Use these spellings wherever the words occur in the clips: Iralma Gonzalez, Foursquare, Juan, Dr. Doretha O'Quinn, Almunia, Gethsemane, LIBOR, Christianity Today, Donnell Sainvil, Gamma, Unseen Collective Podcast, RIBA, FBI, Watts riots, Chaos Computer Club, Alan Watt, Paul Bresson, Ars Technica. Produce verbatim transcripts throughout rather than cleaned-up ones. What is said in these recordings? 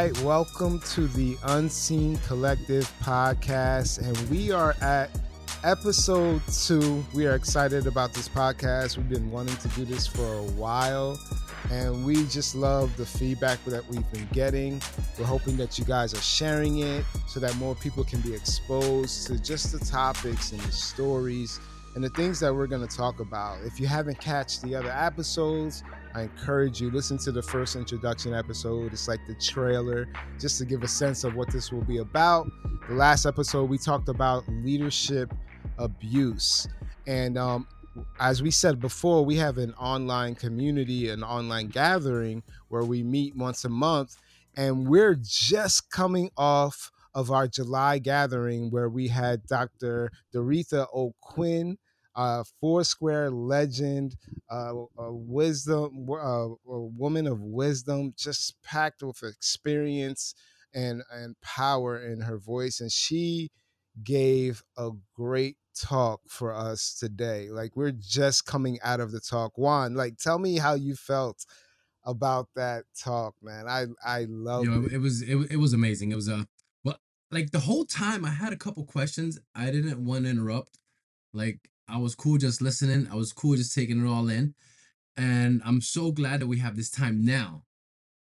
right, welcome to the Unseen Collective Podcast, and we are at episode two. We are excited about this podcast. We've been wanting to do this for a while, and we just love the feedback that we've been getting. We're hoping that you guys are sharing it so that more people can be exposed to just the topics and the stories and the things that we're going to talk about. If you haven't catched the other episodes, I encourage you, listen to the first introduction episode. It's like the trailer, just to give a sense of what this will be about. The last episode, we talked about leadership abuse. And um, as we said before, we have an online community, an online gathering where we meet once a month. And we're just coming off of our July gathering where we had Doctor Doretha O'Quinn, Uh, Foursquare legend, uh, a wisdom, uh, a woman of wisdom, just packed with experience and, and power in her voice. And she gave a great talk for us today. Like, we're just coming out of the talk. Juan, like, tell me how you felt about that talk, man. I, I loved Yo, it. It was, it, it was amazing. It was a, uh, well, like the whole time I had a couple questions. I didn't want to interrupt. Like, I was cool just listening. I was cool just taking it all in. And I'm so glad that we have this time now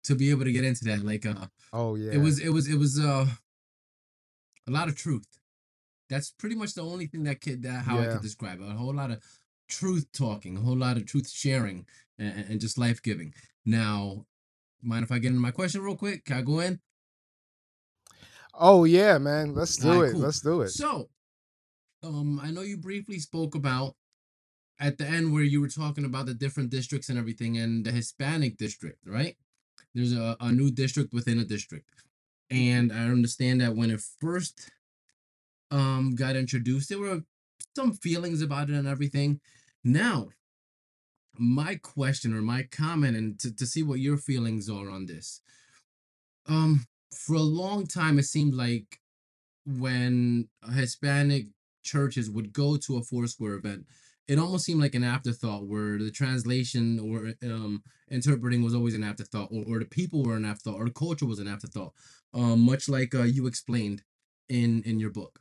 to be able to get into that. Like, uh, oh, yeah. It was, it was, it was, uh, a lot of truth. That's pretty much the only thing that could, that how yeah. I could describe it. A whole lot of truth talking, a whole lot of truth sharing, and, and just life giving. Now, mind if I get into my question real quick? Can I go in? Oh, yeah, man. Let's do all it. Right, cool. Let's do it. So, Um, I know you briefly spoke about at the end where you were talking about the different districts and everything, and the Hispanic district, right? There's a, a new district within a district. And I understand that when it first um got introduced, there were some feelings about it and everything. Now, my question or my comment, and to, to see what your feelings are on this. Um, for a long time, it seemed like when a Hispanic churches would go to a Foursquare event, it almost seemed like an afterthought, where the translation or um interpreting was always an afterthought, or, or the people were an afterthought, or the culture was an afterthought, um much like uh, you explained in in your book.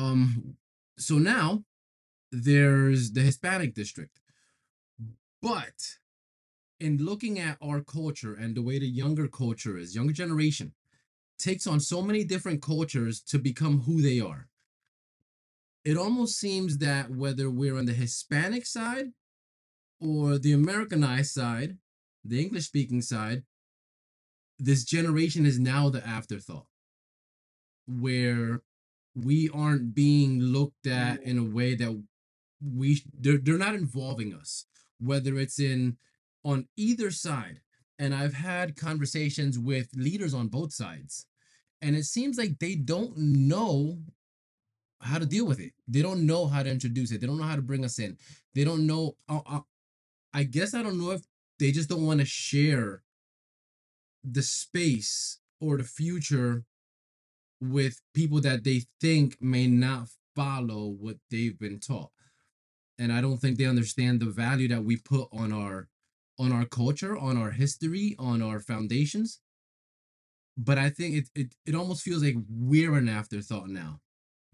Um so now there's the Hispanic district, but in looking at our culture and the way the younger culture is, younger generation takes on so many different cultures to become who they are. It almost seems that whether we're on the Hispanic side or the Americanized side, the English-speaking side, this generation is now the afterthought, where we aren't being looked at in a way that we, they're, they're not involving us, whether it's in on either side. And I've had conversations with leaders on both sides, and it seems like they don't know how to deal with it. They don't know how to introduce it. They don't know how to bring us in. They don't know. Uh, uh, I guess I don't know if they just don't want to share the space or the future with people that they think may not follow what they've been taught. And I don't think they understand the value that we put on our, on our culture, on our history, on our foundations. But I think it, it, it almost feels like we're an afterthought now.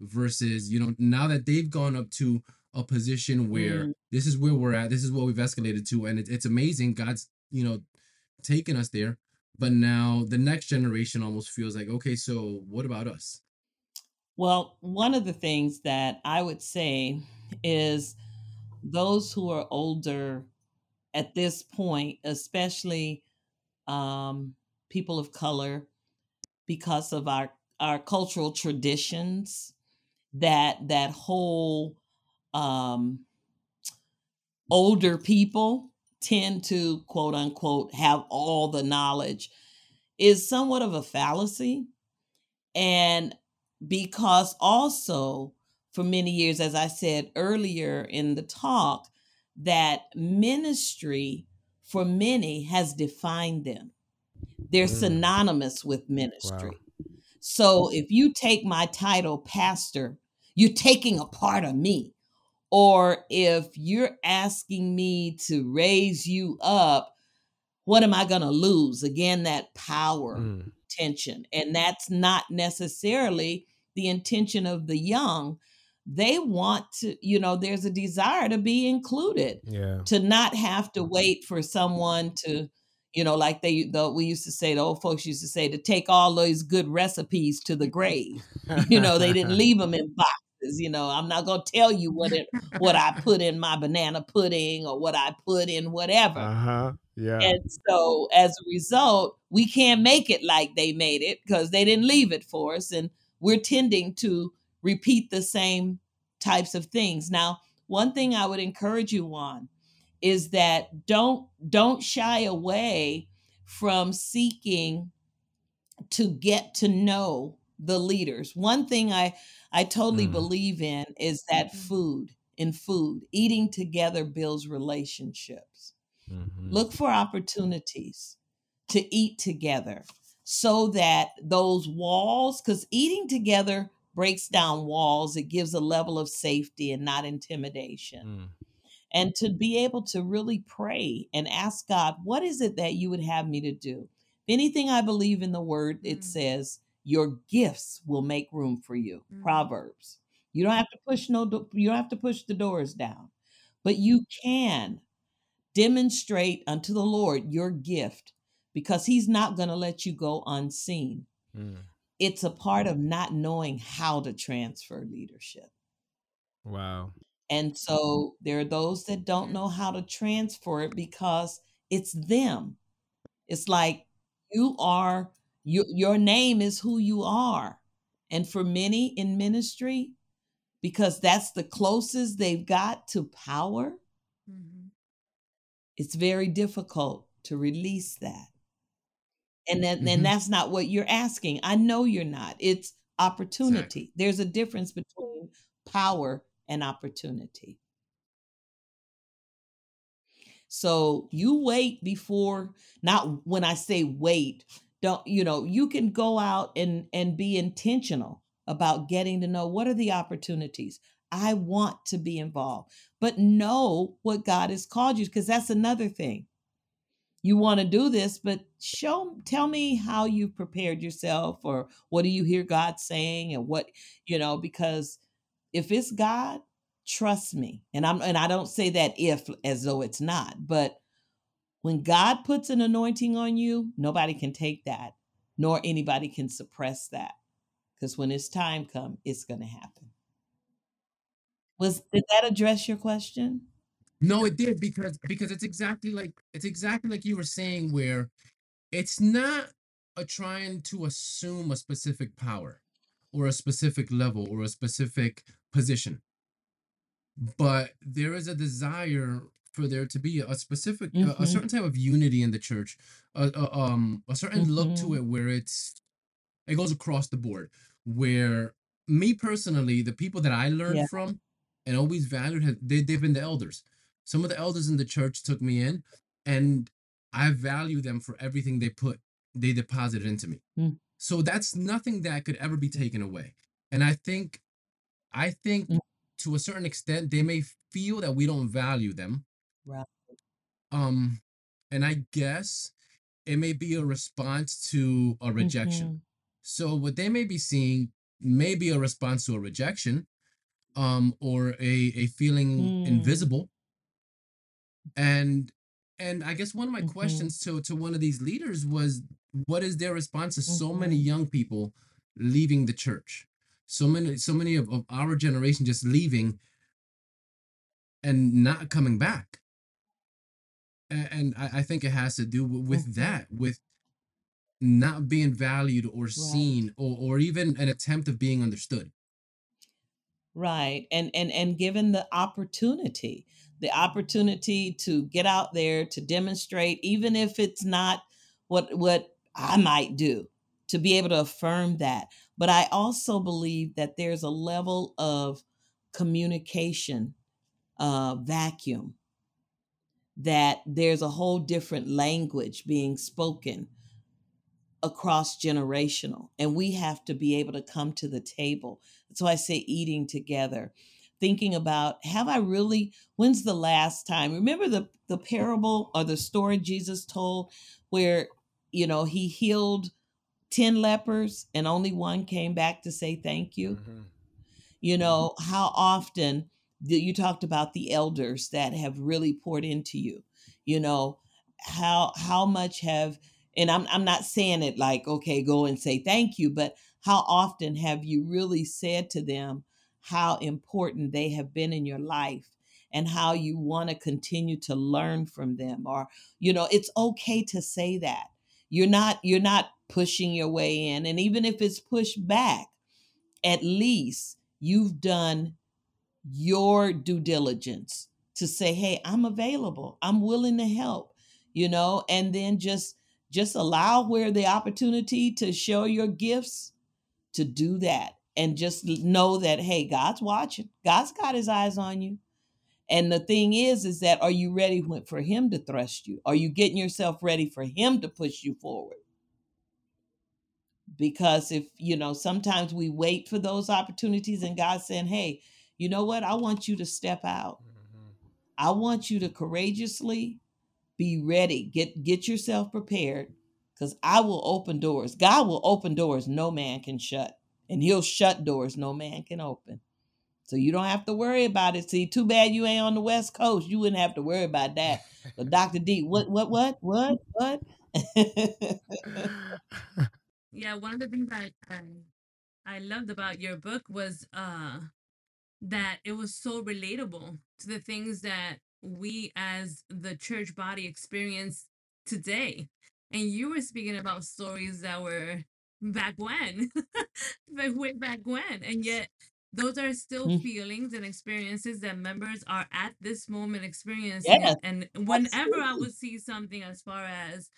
Versus, you know, now that they've gone up to a position where mm. this is where we're at, this is what we've escalated to, and it, it's amazing. God's, you know, taken us there, but now the next generation almost feels like, okay, so what about us? Well, one of the things that I would say is those who are older at this point, especially um, people of color, because of our our cultural traditions. That that whole um, older people tend to, quote unquote, have all the knowledge is somewhat of a fallacy. And because also for many years, as I said earlier in the talk, that ministry for many has defined them. They're mm. synonymous with ministry. Wow. So if you take my title, pastor, you're taking a part of me. Or if you're asking me to raise you up, what am I going to lose? Again, that power mm. attention. And that's not necessarily the intention of the young. They want to, you know, there's a desire to be included, yeah. to not have to wait for someone to, you know, like they, the, we used to say, the old folks used to say, to take all those good recipes to the grave. You know, they didn't leave them in boxes. You know, I'm not going to tell you what it, what I put in my banana pudding or what I put in whatever. Uh-huh. Yeah. And so as a result, we can't make it like they made it because they didn't leave it for us. And we're tending to repeat the same types of things. Now, one thing I would encourage you on is that don't don't shy away from seeking to get to know the leaders. One thing I, I totally mm. believe in is that food in food, eating together builds relationships. Mm-hmm. Look for opportunities to eat together so that those walls, because eating together breaks down walls. It gives a level of safety and not intimidation. Mm. And to be able to really pray and ask God, what is it that you would have me to do? If anything I believe in the word, it mm. says your gifts will make room for you. Mm. Proverbs. You don't have to push no, do- you don't have to push the doors down, but you can demonstrate unto the Lord your gift because he's not going to let you go unseen. Mm. It's a part of not knowing how to transfer leadership. Wow. And so there are those that don't know how to transfer it because it's them. It's like you are, you, your name is who you are. And for many in ministry, because that's the closest they've got to power, mm-hmm. it's very difficult to release that. And then, mm-hmm. and that's not what you're asking. I know you're not. It's opportunity. Exactly. There's a difference between power an opportunity. So you wait before, not when I say wait, don't, you know, you can go out and, and be intentional about getting to know what are the opportunities. I want to be involved, but know what God has called you, because that's another thing. You want to do this, but show, tell me how you've prepared yourself or what do you hear God saying and what, you know, because if it's God, trust me. And I'm, and I don't say that if as though it's not, but when God puts an anointing on you, nobody can take that, nor anybody can suppress that. Because when it's time come, it's going to happen. Was, did that address your question? No, it did because, because it's exactly like, it's exactly like you were saying where it's not a trying to assume a specific power or a specific level or a specific position. But there is a desire for there to be a specific, mm-hmm. a, a certain type of unity in the church, a, a, um, a certain mm-hmm. look to it where it's, it goes across the board, where me personally, the people that I learned yeah. from and always valued, have, they, they've been the elders. Some of the elders in the church took me in and I value them for everything they put, they deposited into me. Mm. So that's nothing that could ever be taken away. And I think, I think mm. to a certain extent, they may feel that we don't value them. Right. Um, and I guess it may be a response to a rejection. Mm-hmm. So what they may be seeing may be a response to a rejection, um, or a, a feeling mm. invisible. And, and I guess one of my mm-hmm. questions to, to one of these leaders was, what is their response to so many young people leaving the church? So many, so many of, of our generation just leaving and not coming back. And, and I, I think it has to do with, with that, with not being valued or seen, or, or even an attempt of being understood. Right. And, and, and given the opportunity, the opportunity to get out there, to demonstrate, even if it's not what what I might do, to be able to affirm that. But I also believe that there's a level of communication uh, vacuum, that there's a whole different language being spoken across generational, and we have to be able to come to the table. That's why I say eating together, thinking about, have I really, when's the last time? Remember the, the parable or the story Jesus told where, you know, he healed ten lepers and only one came back to say thank you. Mm-hmm. You know, mm-hmm. how often you talked about the elders that have really poured into you, you know, how, how much have, and I'm, I'm not saying it like, okay, go and say thank you, but how often have you really said to them how important they have been in your life and how you want to continue to learn from them? Or, you know, it's okay to say that. You're not, you're not pushing your way in. And even if it's pushed back, at least you've done your due diligence to say, hey, I'm available. I'm willing to help, you know, and then just, just allow where the opportunity to show your gifts to do that. And just know that, hey, God's watching. God's got his eyes on you. And the thing is, is that are you ready for him to thrust you? Are you getting yourself ready for him to push you forward? Because if, you know, sometimes we wait for those opportunities and God's saying, hey, you know what? I want you to step out. Mm-hmm. I want you to courageously be ready. Get, get yourself prepared because I will open doors. God will open doors no man can shut. And he'll shut doors no man can open. So you don't have to worry about it. See, too bad you ain't on the West Coast. You wouldn't have to worry about that. But Doctor D, what, what, what, what, what? Yeah, one of the things I, I I loved about your book was uh, that it was so relatable to the things that we as the church body experience today. And you were speaking about stories that were back when, like way back when. And yet those are still mm-hmm. feelings and experiences that members are at this moment experiencing. Yes, and whenever absolutely. I would see something as far as,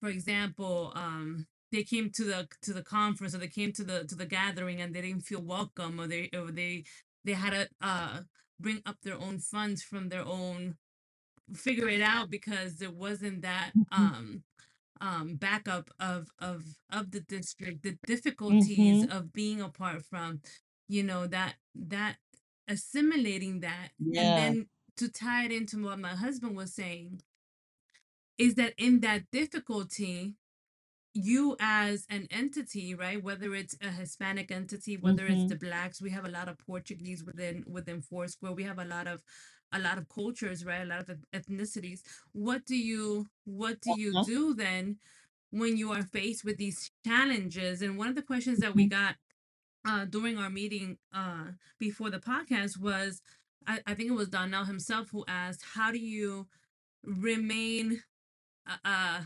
for example, um, they came to the, to the conference or they came to the, to the gathering and they didn't feel welcome or they, or they, they had to uh, bring up their own funds from their own, figure it out because there wasn't that, um, Um, backup of of of the district, the difficulties mm-hmm. of being apart from, you know, that that assimilating that, yeah. and then to tie it into what my husband was saying, is that in that difficulty, you as an entity, right? Whether it's a Hispanic entity, whether mm-hmm. it's the blacks, we have a lot of Portuguese within within Foursquare. We have a lot of a lot of cultures, right? A lot of ethnicities. What do you, what do you uh-huh. do then when you are faced with these challenges? And one of the questions that we got uh, during our meeting uh, before the podcast was, I, I think it was Donnell himself who asked, how do you remain uh,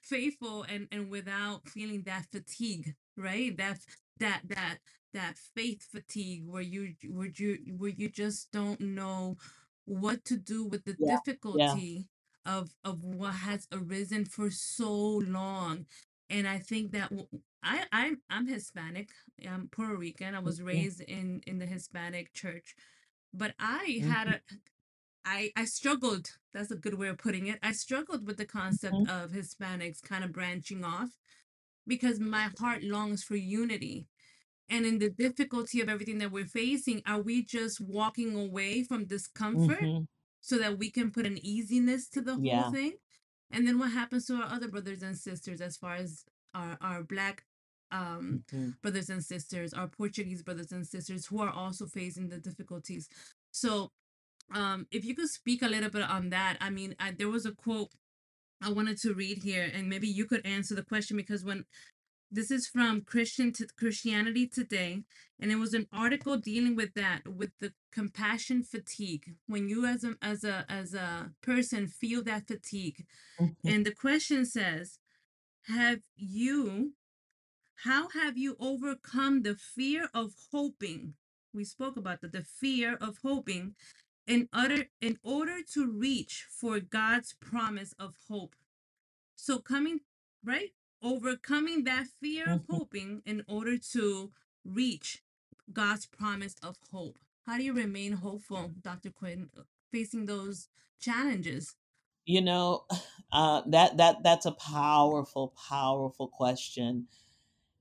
faithful and, and without feeling that fatigue, right? That, that, that, that faith fatigue where you where you where you just don't know what to do with the yeah, difficulty yeah. of of what has arisen for so long. And I think that I I'm, I'm Hispanic, I'm Puerto Rican, I was raised in in the Hispanic church, but I mm-hmm. had a I I struggled, that's a good way of putting it, I struggled with the concept mm-hmm. of Hispanics kind of branching off because my heart longs for unity. And in the difficulty of everything that we're facing, are we just walking away from discomfort mm-hmm. so that we can put an easiness to the yeah. whole thing? And then what happens to our other brothers and sisters as far as our, our Black um, mm-hmm. brothers and sisters, our Portuguese brothers and sisters who are also facing the difficulties? So um, if you could speak a little bit on that. I mean, I, there was a quote I wanted to read here, and maybe you could answer the question because when... This is from Christian to Christianity Today, and it was an article dealing with that, with the compassion fatigue. When you as a as a as a person feel that fatigue, mm-hmm. and the question says, "Have you? How have you overcome the fear of hoping? We spoke about that, the fear of hoping, in utter in order to reach for God's promise of hope. So coming right." Overcoming that fear of hoping in order to reach God's promise of hope. How do you remain hopeful, Doctor Quinn, facing those challenges? You know, uh, that that that's a powerful, powerful question.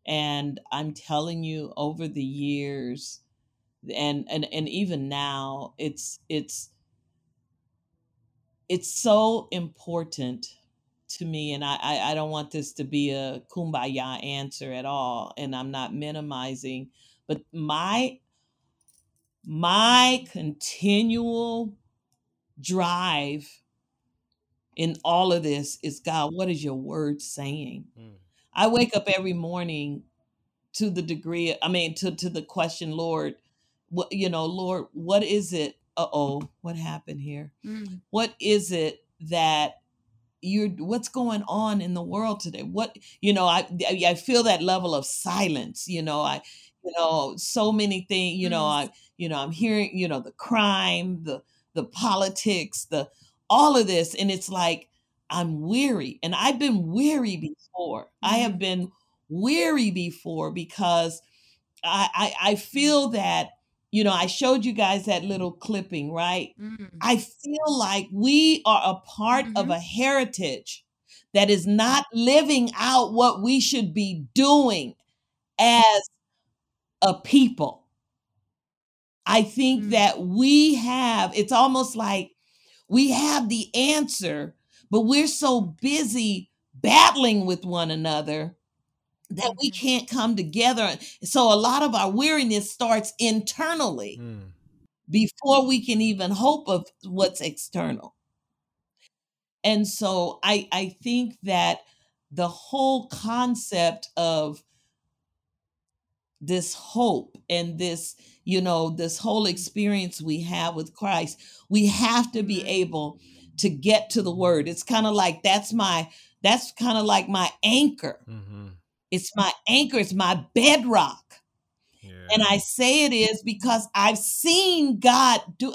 And I'm telling you, over the years, and and, and even now, it's it's it's so important to me, and I, I, I don't want this to be a kumbaya answer at all, and I'm not minimizing, but my my continual drive in all of this is, God, what is your word saying? Mm. I wake up every morning to the degree, I mean, to, to the question, Lord, what, you know, Lord, what is it? Uh-oh, what happened here? Mm. What is it that you're, what's going on in the world today? What, you know, I, I feel that level of silence, you know, I, you know, so many things, you mm. know, I, you know, I'm hearing, you know, the crime, the, the politics, the, all of this. And it's like, I'm weary, and I've been weary before. Mm-hmm. I have been weary before because I, I, I feel that, you know, I showed you guys that little clipping, right? Mm-hmm. I feel like we are a part mm-hmm. of a heritage that is not living out what we should be doing as a people. I think mm-hmm. that we have, it's almost like we have the answer, but we're so busy battling with one another that we can't come together. So a lot of our weariness starts internally mm. before we can even hope of what's external. And so I, I think that the whole concept of this hope and this, you know, this whole experience we have with Christ, we have to be able to get to the word. It's kind of like, that's my, that's kind of like my anchor. Mm-hmm. It's my anchor. It's my bedrock. Yeah. And I say it is because I've seen God do,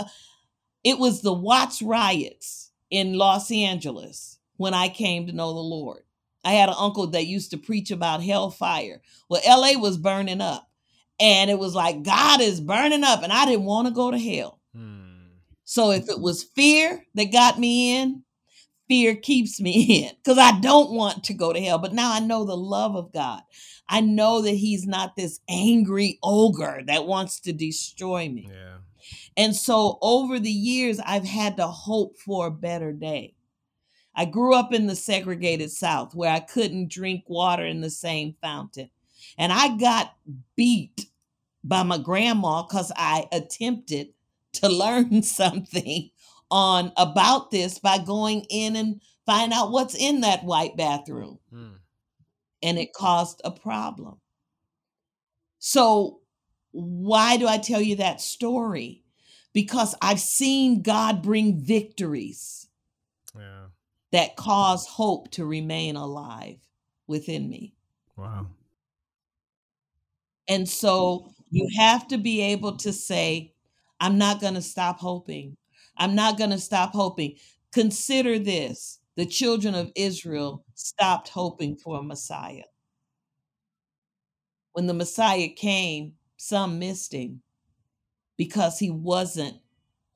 it was the Watts riots in Los Angeles when I came to know the Lord. I had an uncle that used to preach about hellfire. Well, L A was burning up, and it was like, God is burning up, and I didn't want to go to hell. Hmm. So if it was fear that got me in, fear keeps me in because I don't want to go to hell. But now I know the love of God. I know that he's not this angry ogre that wants to destroy me. Yeah. And so over the years, I've had to hope for a better day. I grew up in the segregated South where I couldn't drink water in the same fountain. And I got beat by my grandma because I attempted to learn something on about this by going in and find out what's in that white bathroom. Mm. And it caused a problem. So why do I tell you that story? Because I've seen God bring victories yeah. that cause hope to remain alive within me. Wow. And so you have to be able to say, I'm not going to stop hoping. I'm not going to stop hoping. Consider this. The children of Israel stopped hoping for a Messiah. When the Messiah came, some missed him because he wasn't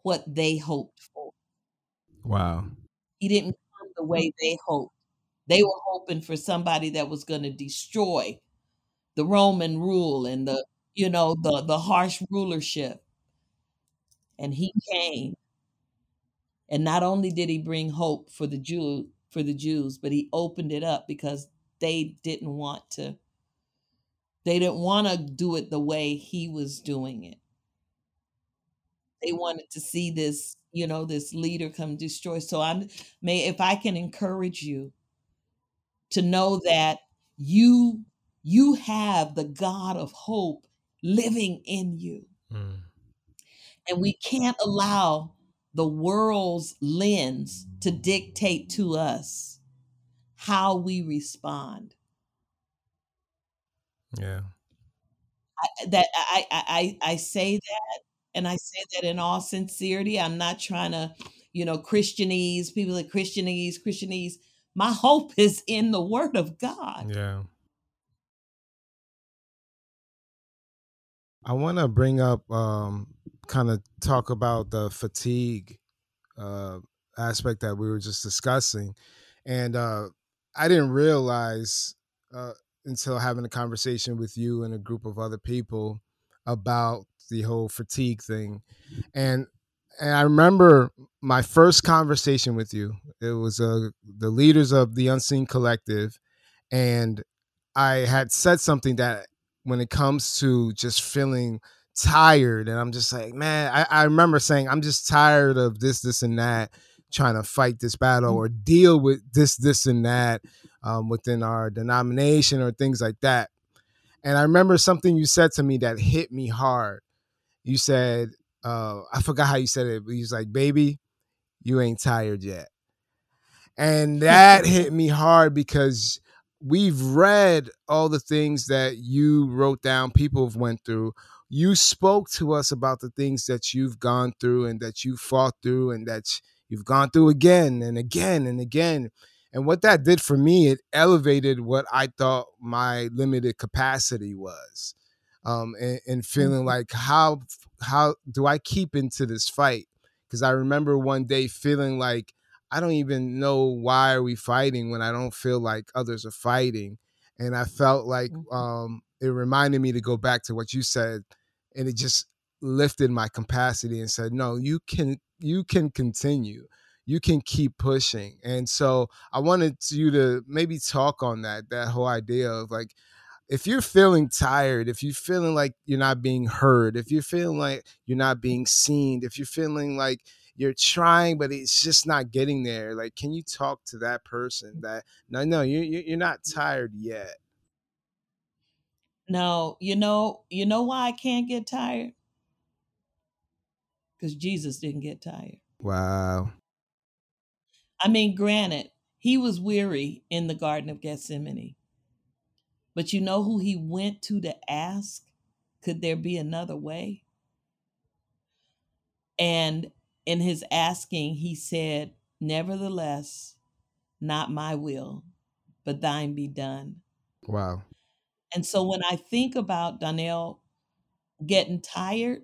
what they hoped for. Wow. He didn't come the way they hoped. They were hoping for somebody that was going to destroy the Roman rule and the, you know, the, the harsh rulership. And he came, and not only did he bring hope for the Jew, for the Jews, but he opened it up because they didn't want to, they didn't want to do it the way he was doing it. They wanted to see this, you know, this leader come destroy. So I'm, may, if I can encourage you to know that you, you have the God of hope living in you. Mm. And we can't allow the world's lens to dictate to us how we respond. Yeah. I, that I, I, I say that, and I say that in all sincerity. I'm not trying to, you know, Christianese, people like Christianese, Christianese. My hope is in the word of God. Yeah. I want to bring up, um, kind of talk about the fatigue uh, aspect that we were just discussing. And uh, I didn't realize uh, until having a conversation with you and a group of other people about the whole fatigue thing. And and I remember my first conversation with you. It was uh, the leaders of the Unseen Collective, and I had said something that when it comes to just feeling tired, and I'm just like, man, I, I remember saying, I'm just tired of this, this, and that, trying to fight this battle or deal with this, this, and that um, within our denomination or things like that. And I remember something you said to me that hit me hard. You said, uh, I forgot how you said it, but you was like, baby, you ain't tired yet. And that hit me hard because we've read all the things that you wrote down, people have went through. You spoke to us about the things that you've gone through and that you fought through and that you've gone through again and again and again. And what that did for me, it elevated what I thought my limited capacity was, um, and, and feeling like, how how do I keep into this fight? Because I remember one day feeling like, I don't even know why are we fighting when I don't feel like others are fighting. And I felt like um, it reminded me to go back to what you said, and it just lifted my capacity and said, no, you can you can continue. You can keep pushing. And so I wanted you to maybe talk on that, that whole idea of like, if you're feeling tired, if you're feeling like you're not being heard, if you're feeling like you're not being seen, if you're feeling like you're trying, but it's just not getting there. Like, can you talk to that person that, no, no, you, you're not tired yet. No, you know, you know why I can't get tired? Because Jesus didn't get tired. Wow. I mean, granted, he was weary in the Garden of Gethsemane, but you know who he went to to ask, could there be another way? And in his asking, he said, nevertheless, not my will, but thine be done. Wow. And so when I think about Donnell getting tired,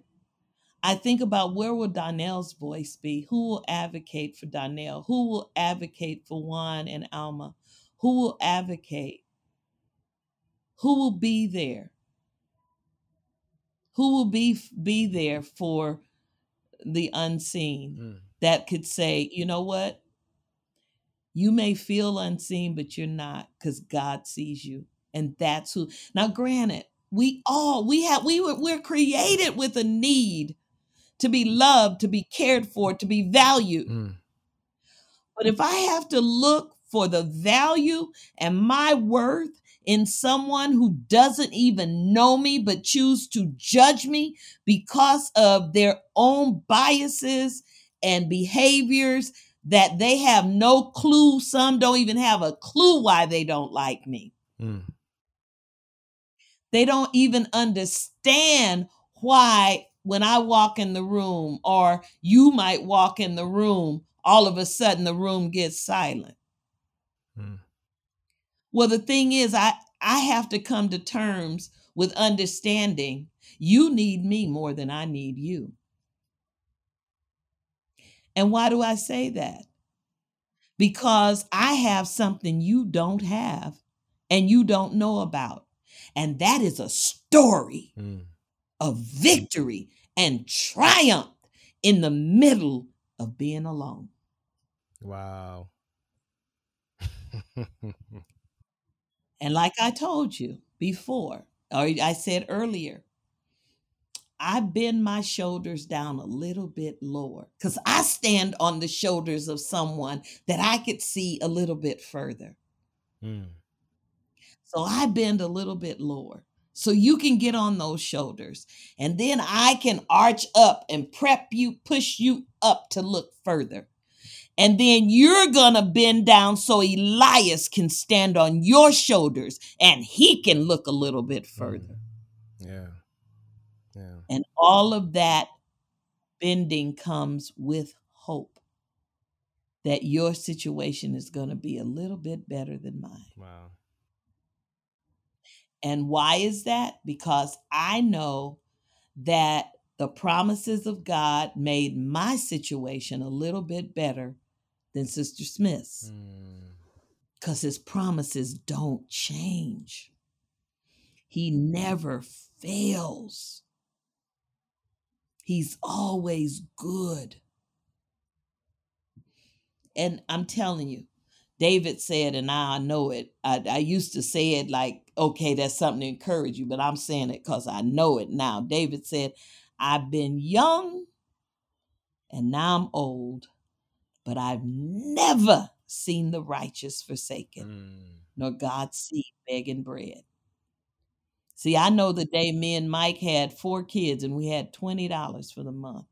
I think about where will Donnell's voice be? Who will advocate for Donnell? Who will advocate for Juan and Alma? Who will advocate? Who will be there? Who will be be there for the unseen mm. that could say, you know what? You may feel unseen, but you're not, because God sees you. And that's who. Now, granted, we all we have we were we're created with a need to be loved, to be cared for, to be valued. Mm. But if I have to look for the value and my worth in someone who doesn't even know me, but choose to judge me because of their own biases and behaviors that they have no clue, some don't even have a clue why they don't like me. Mm. They don't even understand why when I walk in the room, or you might walk in the room, all of a sudden the room gets silent. Mm. Well, the thing is, I, I have to come to terms with understanding you need me more than I need you. And why do I say that? Because I have something you don't have and you don't know about. And that is a story mm. of victory and triumph in the middle of being alone. Wow. And like I told you before, or I said earlier, I bend my shoulders down a little bit lower because I stand on the shoulders of someone that I could see a little bit further. Mm. So I bend a little bit lower so you can get on those shoulders, and then I can arch up and prep you, push you up to look further. And then you're going to bend down so Elias can stand on your shoulders and he can look a little bit further. Yeah. Yeah. And all of that bending comes with hope that your situation is going to be a little bit better than mine. Wow. And why is that? Because I know that the promises of God made my situation a little bit better than Sister Smith's, because mm. his promises don't change. He never fails. He's always good. And I'm telling you, David said, and I know it, I, I used to say it like, okay, that's something to encourage you, but I'm saying it because I know it now. David said, I've been young and now I'm old, but I've never seen the righteous forsaken, mm. nor God's seed begging bread. See, I know the day me and Mike had four kids and we had twenty dollars for the month.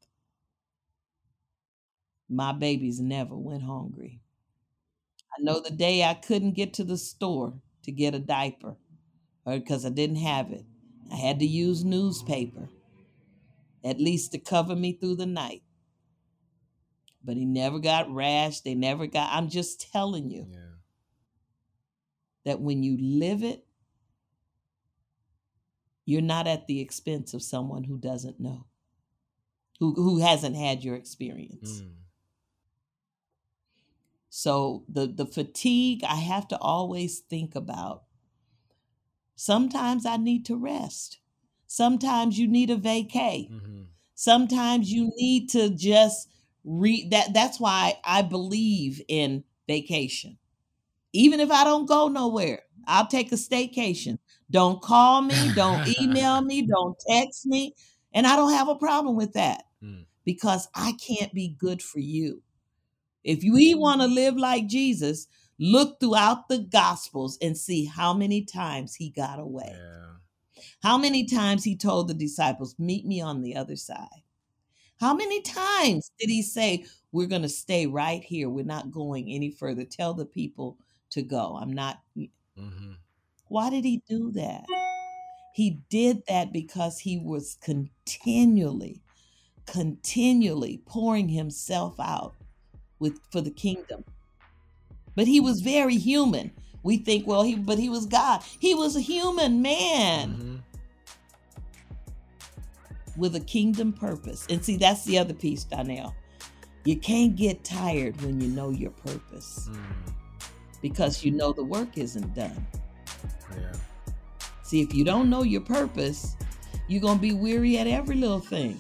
My babies never went hungry. I know the day I couldn't get to the store to get a diaper because I didn't have it. I had to use newspaper, at least to cover me through the night. But he never got rash. They never got, I'm just telling you yeah. that when you live it, you're not at the expense of someone who doesn't know, who, who hasn't had your experience. Mm. So the, the fatigue, I have to always think about. Sometimes I need to rest. Sometimes you need a vacay. Mm-hmm. Sometimes you need to just read that. That's why I believe in vacation. Even if I don't go nowhere, I'll take a staycation. Don't call me. Don't email me. Don't text me. And I don't have a problem with that mm. because I can't be good for you. If you want to live like Jesus, look throughout the Gospels and see how many times he got away. Yeah. How many times he told the disciples, meet me on the other side. How many times did he say, we're going to stay right here. We're not going any further. Tell the people to go. I'm not. Mm-hmm. Why did he do that? He did that because he was continually, continually pouring himself out with for the kingdom. But he was very human. We think, well, he but he was God. He was a human man. Mm-hmm. With a kingdom purpose. And see, that's the other piece, Donnell. You can't get tired when you know your purpose. Mm. Because you know the work isn't done. Yeah. See, if you don't know your purpose, you're going to be weary at every little thing.